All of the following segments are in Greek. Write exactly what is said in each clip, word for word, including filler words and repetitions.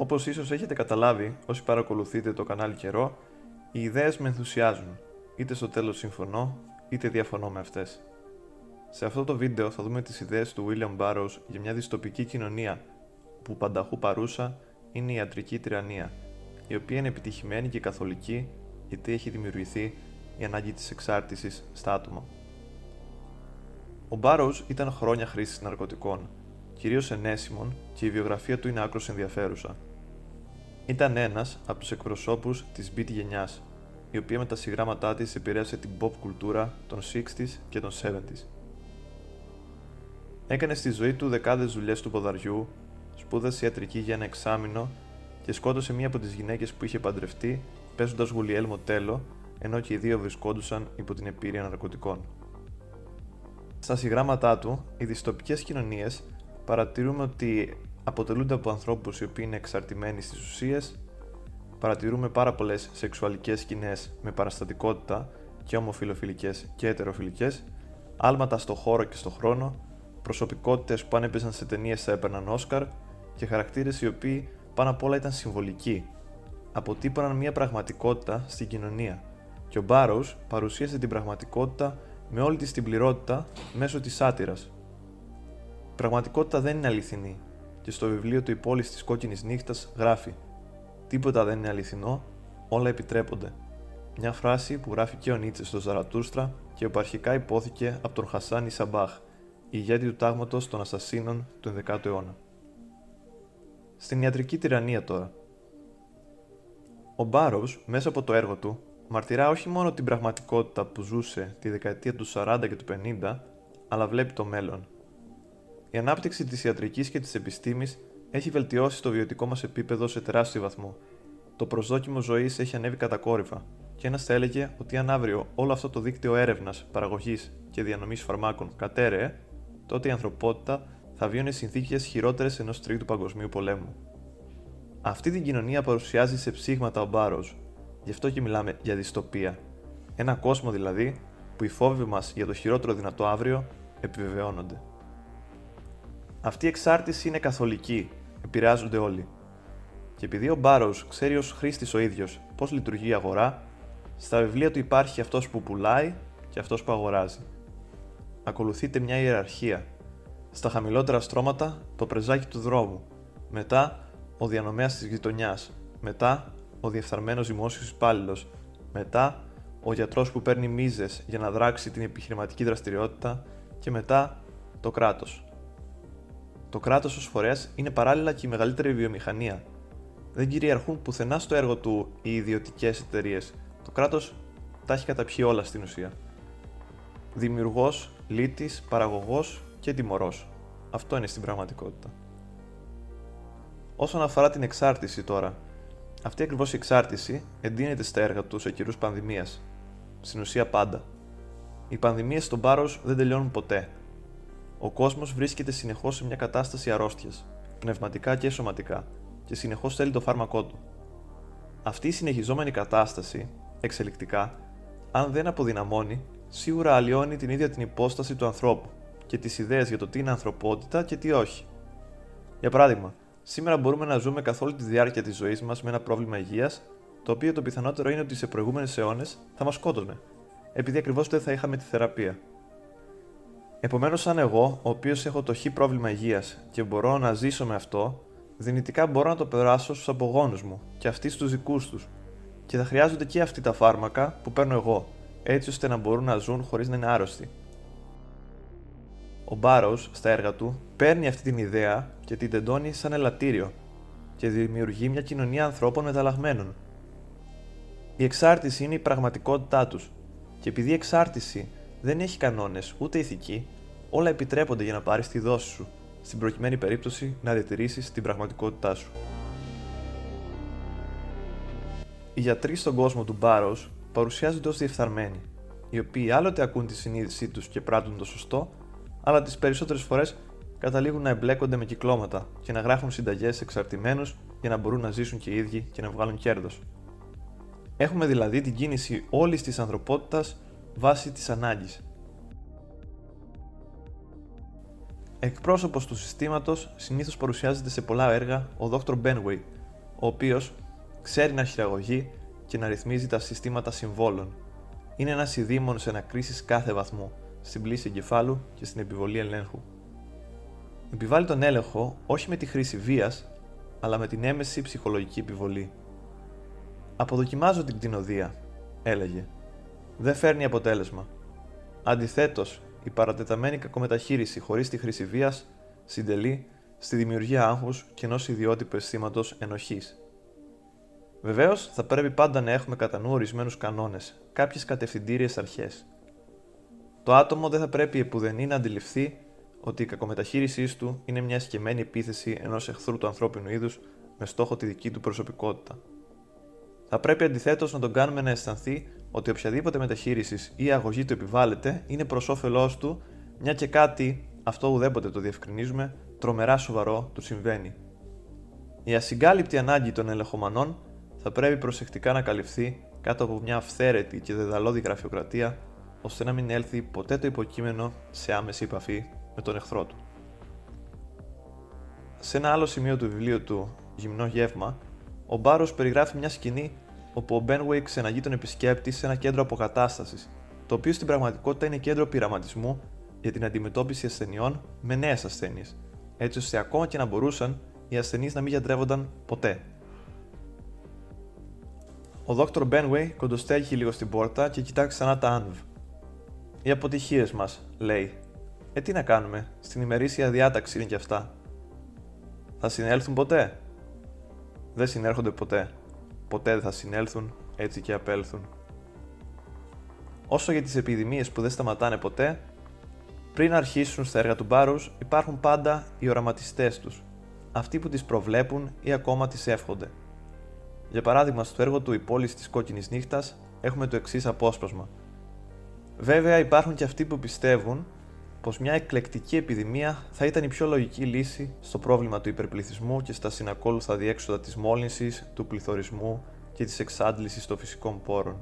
Όπως ίσως έχετε καταλάβει όσοι παρακολουθείτε το κανάλι καιρό, οι ιδέες με ενθουσιάζουν, είτε στο τέλος συμφωνώ, είτε διαφωνώ με αυτές. Σε αυτό το βίντεο θα δούμε τις ιδέες του William Burroughs για μια δυστοπική κοινωνία που πανταχού παρούσα είναι η ιατρική τυραννία, η οποία είναι επιτυχημένη και καθολική γιατί έχει δημιουργηθεί η ανάγκη της εξάρτησης στα άτομα. Ο Burroughs ήταν χρόνια χρήσης ναρκωτικών, κυρίως ενέσιμων, και η βιογραφία του είναι άκρως ενδιαφέρουσα. Ήταν ένας από τους εκπροσώπους της beat γενιάς, η οποία με τα συγγράμματά της επηρέασε την pop κουλτούρα των εξήντα και των εβδομήντα. Έκανε στη ζωή του δεκάδες δουλειές του ποδαριού, σπούδασε ιατρική για ένα εξάμηνο και σκότωσε μία από τις γυναίκες που είχε παντρευτεί παίζοντας γουλιέλμο τέλο, ενώ και οι δύο βρισκόντουσαν υπό την επίρρεια ναρκωτικών. Στα συγγράμματά του, οι δυστοπικές κοινωνίες παρατηρούμε ότι αποτελούνται από ανθρώπους οι οποίοι είναι εξαρτημένοι στις ουσίες, παρατηρούμε πάρα πολλές σεξουαλικές σκηνές με παραστατικότητα και ομοφιλοφιλικές και ετεροφιλικές, άλματα στο χώρο και στο χρόνο, προσωπικότητες που αν έπαιζαν σε ταινίες θα έπαιρναν Όσκαρ και χαρακτήρες οι οποίοι πάνω απ' όλα ήταν συμβολικοί, αποτύπωναν μια πραγματικότητα στην κοινωνία και ο Burroughs παρουσίασε την πραγματικότητα με όλη της την πληρότητα μέσω της σάτυρας. Η πραγματικότητα δεν είναι αληθινή και στο βιβλίο του «Η πόλη της κόκκινης νύχτας» γράφει «Τίποτα δεν είναι αληθινό, όλα επιτρέπονται». Μια φράση που γράφει και ο Νίτσε στο Ζαρατούστρα και που αρχικά υπόθηκε από τον Χασάνι Σαμπάχ, ηγέτη του τάγματος των ασασίνων του ενδέκατου αιώνα. Στην ιατρική τυραννία τώρα. Ο Burroughs, μέσα από το έργο του, μαρτυρά όχι μόνο την πραγματικότητα που ζούσε τη δεκαετία του σαράντα και του πενήντα, αλλά βλέπει το μέλλον. Η ανάπτυξη της ιατρικής και της επιστήμης έχει βελτιώσει το βιωτικό μας επίπεδο σε τεράστιο βαθμό. Το προσδόκιμο ζωής έχει ανέβει κατακόρυφα, και ένας θα έλεγε ότι αν αύριο όλο αυτό το δίκτυο έρευνας, παραγωγής και διανομής φαρμάκων κατέρεε, τότε η ανθρωπότητα θα βίωνε συνθήκες χειρότερες ενός τρίτου παγκοσμίου πολέμου. Αυτή την κοινωνία παρουσιάζει σε ψήγματα ο Burroughs, γι' αυτό και μιλάμε για δυστοπία. Ένα κόσμο δηλαδή που οι φόβοι μας για το χειρότερο δυνατό αύριο επιβεβαιώνονται. Αυτή η εξάρτηση είναι καθολική, επηρεάζονται όλοι. Και επειδή ο Burroughs ξέρει ως χρήστης ο ίδιος πώς λειτουργεί η αγορά, στα βιβλία του υπάρχει αυτός που πουλάει και αυτός που αγοράζει. Ακολουθείται μια ιεραρχία. Στα χαμηλότερα στρώματα το πρεζάκι του δρόμου, μετά ο διανομέας της γειτονιάς, μετά ο διεφθαρμένος δημόσιος υπάλληλος, μετά ο γιατρός που παίρνει μίζες για να δράξει την επιχειρηματική δραστηριότητα και μετά το κράτος. Το κράτος ως φορέας είναι παράλληλα και η μεγαλύτερη βιομηχανία. Δεν κυριαρχούν πουθενά στο έργο του οι ιδιωτικές εταιρείες. Το κράτος τα έχει καταπιεί όλα στην ουσία. Δημιουργός, λύτης, παραγωγός και τιμωρός. Αυτό είναι στην πραγματικότητα. Όσον αφορά την εξάρτηση τώρα, αυτή ακριβώς η εξάρτηση εντείνεται στα έργα του σε καιρούς πανδημίας. Στην ουσία πάντα. Οι πανδημίες στον Burroughs δεν τελειώνουν ποτέ. Ο κόσμος βρίσκεται συνεχώς σε μια κατάσταση αρρώστιας, πνευματικά και σωματικά, και συνεχώς θέλει το φάρμακό του. Αυτή η συνεχιζόμενη κατάσταση, εξελικτικά, αν δεν αποδυναμώνει, σίγουρα αλλοιώνει την ίδια την υπόσταση του ανθρώπου και τις ιδέες για το τι είναι ανθρωπότητα και τι όχι. Για παράδειγμα, σήμερα μπορούμε να ζούμε καθ' όλη τη διάρκεια της ζωής μας με ένα πρόβλημα υγείας, το οποίο το πιθανότερο είναι ότι σε προηγούμενες αιώνες θα μας σκότωνε, επειδή ακριβώς δεν θα είχαμε τη θεραπεία. Επομένως, αν εγώ, ο οποίος έχω το χ πρόβλημα υγείας και μπορώ να ζήσω με αυτό, δυνητικά μπορώ να το περάσω στους απογόνους μου και αυτοί στους δικούς τους, και θα χρειάζονται και αυτοί τα φάρμακα που παίρνω εγώ, έτσι ώστε να μπορούν να ζουν χωρίς να είναι άρρωστοι. Ο Burroughs, στα έργα του, παίρνει αυτή την ιδέα και την τεντώνει σαν ελαττήριο και δημιουργεί μια κοινωνία ανθρώπων μεταλλαγμένων. Η εξάρτηση είναι η πραγματικότητά τους, και επειδή η εξάρτηση δεν έχει κανόνες ούτε ηθική, όλα επιτρέπονται για να πάρεις τη δόση σου, στην προκειμένη περίπτωση να διατηρήσεις την πραγματικότητά σου. Οι γιατροί στον κόσμο του Burroughs παρουσιάζονται ως διεφθαρμένοι, οι οποίοι άλλοτε ακούν τη συνείδησή τους και πράττουν το σωστό, αλλά τις περισσότερες φορές καταλήγουν να εμπλέκονται με κυκλώματα και να γράφουν συνταγές σε εξαρτημένους για να μπορούν να ζήσουν και οι ίδιοι και να βγάλουν κέρδος. Έχουμε δηλαδή την κίνηση όλης της ανθρωπότητας βάσει της ανάγκης. Εκπρόσωπος του συστήματος συνήθως παρουσιάζεται σε πολλά έργα ο Δόκτωρ Benway, ο οποίος ξέρει να χειραγωγεί και να ρυθμίζει τα συστήματα συμβόλων. Είναι ένας ειδήμονος ανακρίσης κάθε βαθμού, στην πλήση εγκεφάλου και στην επιβολή ελέγχου. Επιβάλλει τον έλεγχο όχι με τη χρήση βίας, αλλά με την έμεση ψυχολογική επιβολή. «Αποδοκιμάζω την κτηνοδία», έλεγε. Δεν φέρνει αποτέλεσμα. Αντιθέτως, η παρατεταμένη κακομεταχείριση χωρίς τη χρήση βίας συντελεί στη δημιουργία άγχους και ενός ιδιότυπου αισθήματος ενοχής. Βεβαίως, θα πρέπει πάντα να έχουμε κατά νου ορισμένους κανόνες, κάποιες κατευθυντήριες αρχές. Το άτομο δεν θα πρέπει επουδενή να αντιληφθεί ότι η κακομεταχείρισή του είναι μια σκεμμένη επίθεση ενός εχθρού του ανθρώπινου είδους με στόχο τη δική του προσωπικότητα. Θα πρέπει αντιθέτως να τον κάνουμε να αισθανθεί ότι οποιαδήποτε μεταχείριση ή αγωγή του επιβάλλεται είναι προς όφελός του, μια και κάτι, αυτό ουδέποτε το διευκρινίζουμε, τρομερά σοβαρό του συμβαίνει. Η ασυγκάλυπτη ανάγκη των ελεγχομανών θα πρέπει προσεκτικά να καλυφθεί κάτω από μια αυθαίρετη και δεδαλώδη γραφειοκρατία, ώστε να μην έλθει ποτέ το υποκείμενο σε άμεση επαφή με τον εχθρό του. Σε ένα άλλο σημείο του βιβλίου του, «Γυμνό γεύμα», ο Μπάρος περιγράφει μια σκηνή όπου ο Μπένουεϊ ξεναγεί τον επισκέπτη σε ένα κέντρο αποκατάστασης, το οποίο στην πραγματικότητα είναι κέντρο πειραματισμού για την αντιμετώπιση ασθενειών με νέες ασθένειες, έτσι ώστε ακόμα και να μπορούσαν οι ασθενείς να μην γιατρεύονταν ποτέ. Ο δόκτωρ Μπένουεϊ κοντοστέρχει λίγο στην πόρτα και κοιτάει ξανά τα άνβ. «Οι αποτυχίες μας», λέει. «Ε, τι να κάνουμε, στην ημερήσια διάταξη είναι κι αυτά». «Θα συνέλθουν ποτέ?» «Δεν συνέρχονται ποτέ. Ποτέ δεν θα συνέλθουν, έτσι και απέλθουν». Όσο για τις επιδημίες που δεν σταματάνε ποτέ, πριν αρχίσουν στα έργα του Μπάρους, υπάρχουν πάντα οι οραματιστές τους, αυτοί που τις προβλέπουν ή ακόμα τις εύχονται. Για παράδειγμα, στο έργο του «Η πόλη της κόκκινης νύχτας» έχουμε το εξής απόσπασμα. Βέβαια, υπάρχουν και αυτοί που πιστεύουν πως μια εκλεκτική επιδημία θα ήταν η πιο λογική λύση στο πρόβλημα του υπερπληθυσμού και στα συνακόλουθα διέξοδα της μόλυνσης, του πληθωρισμού και της εξάντλησης των φυσικών πόρων.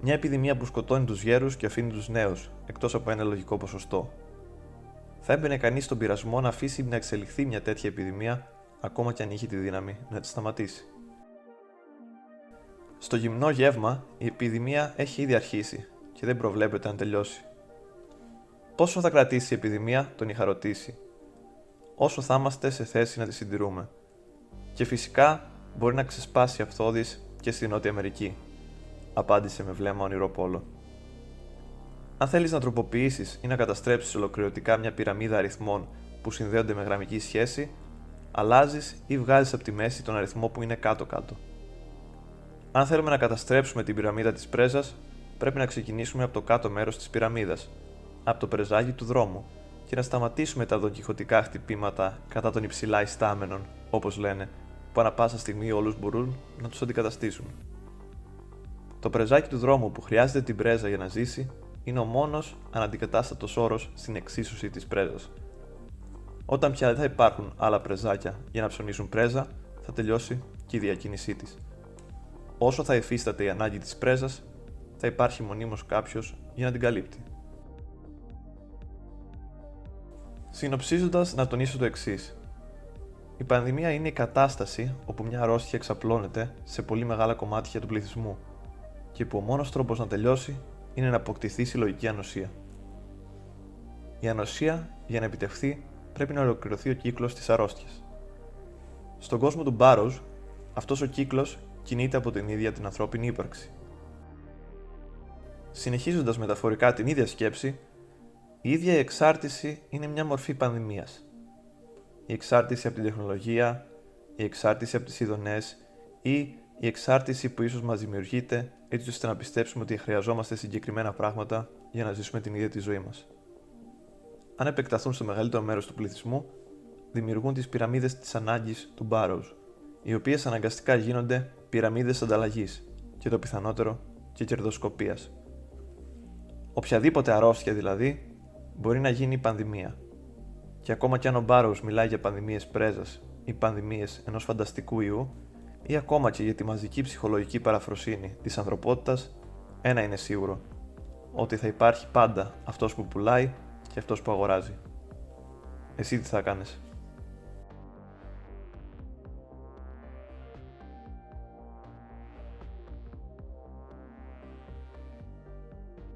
Μια επιδημία που σκοτώνει τους γέρους και αφήνει τους νέους, εκτός από ένα λογικό ποσοστό. Θα έμπαινε κανείς στον πειρασμό να αφήσει να εξελιχθεί μια τέτοια επιδημία, ακόμα κι αν είχε τη δύναμη να τη σταματήσει. Στο γυμνό γεύμα, η επιδημία έχει ήδη αρχίσει και δεν προβλέπεται να τελειώσει. Πόσο θα κρατήσει η επιδημία, τον είχα ρωτήσει. Όσο θα είμαστε σε θέση να τη συντηρούμε. Και φυσικά μπορεί να ξεσπάσει αυθώδης και στη Νότια Αμερική, απάντησε με βλέμμα ονειροπόλο. Αν θέλεις να τροποποιήσεις ή να καταστρέψεις ολοκληρωτικά μια πυραμίδα αριθμών που συνδέονται με γραμμική σχέση, αλλάζεις ή βγάζεις από τη μέση τον αριθμό που είναι κάτω-κάτω. Αν θέλουμε να καταστρέψουμε την πυραμίδα της πρέζας, πρέπει να ξεκινήσουμε από το κάτω μέρος της πυραμίδας, από το πρεζάκι του δρόμου, και να σταματήσουμε τα δοκιχωτικά χτυπήματα κατά των υψηλά ιστάμενων, όπως λένε, που ανά πάσα στιγμή όλους μπορούν να τους αντικαταστήσουν. Το πρεζάκι του δρόμου που χρειάζεται την πρέζα για να ζήσει είναι ο μόνος αναντικατάστατος όρος στην εξίσωση της πρέζας. Όταν πια δεν θα υπάρχουν άλλα πρεζάκια για να ψωνίσουν πρέζα, θα τελειώσει και η διακίνησή της. Όσο θα υφίσταται η ανάγκη της πρέζας, θα υπάρχει μονίμως κάποιος για να την καλύπτει. Συνοψίζοντας, να τονίσω το εξής. Η πανδημία είναι η κατάσταση όπου μια αρρώστια εξαπλώνεται σε πολύ μεγάλα κομμάτια του πληθυσμού και που ο μόνος τρόπος να τελειώσει είναι να αποκτηθεί συλλογική ανοσία. Η ανοσία, για να επιτευχθεί, πρέπει να ολοκληρωθεί ο κύκλος της αρρώστιας. Στον κόσμο του Burroughs, αυτός ο κύκλος κινείται από την ίδια την ανθρώπινη ύπαρξη. Συνεχίζοντας μεταφορικά την ίδια σκέψη, η ίδια η εξάρτηση είναι μια μορφή πανδημίας. Η εξάρτηση από την τεχνολογία, η εξάρτηση από τις ειδονές ή η εξάρτηση που ίσως μας δημιουργείται έτσι ώστε να πιστέψουμε ότι χρειαζόμαστε συγκεκριμένα πράγματα για να ζήσουμε την ίδια τη ζωή μας. Αν επεκταθούν στο μεγαλύτερο μέρος του πληθυσμού, δημιουργούν τις πυραμίδες της ανάγκης του Burroughs, οι οποίες αναγκαστικά γίνονται πυραμίδες ανταλλαγής και το πιθανότερο και κερδοσκοπίας. Οποιαδήποτε αρρώστια δηλαδή, μπορεί να γίνει η πανδημία. Και ακόμα κι αν ο Burroughs μιλάει για πανδημίες πρέζας ή πανδημίες ενός φανταστικού ιού, ή ακόμα και για τη μαζική ψυχολογική παραφροσύνη της ανθρωπότητας, ένα είναι σίγουρο: ότι θα υπάρχει πάντα αυτός που πουλάει και αυτός που αγοράζει. Εσύ τι θα κάνεις?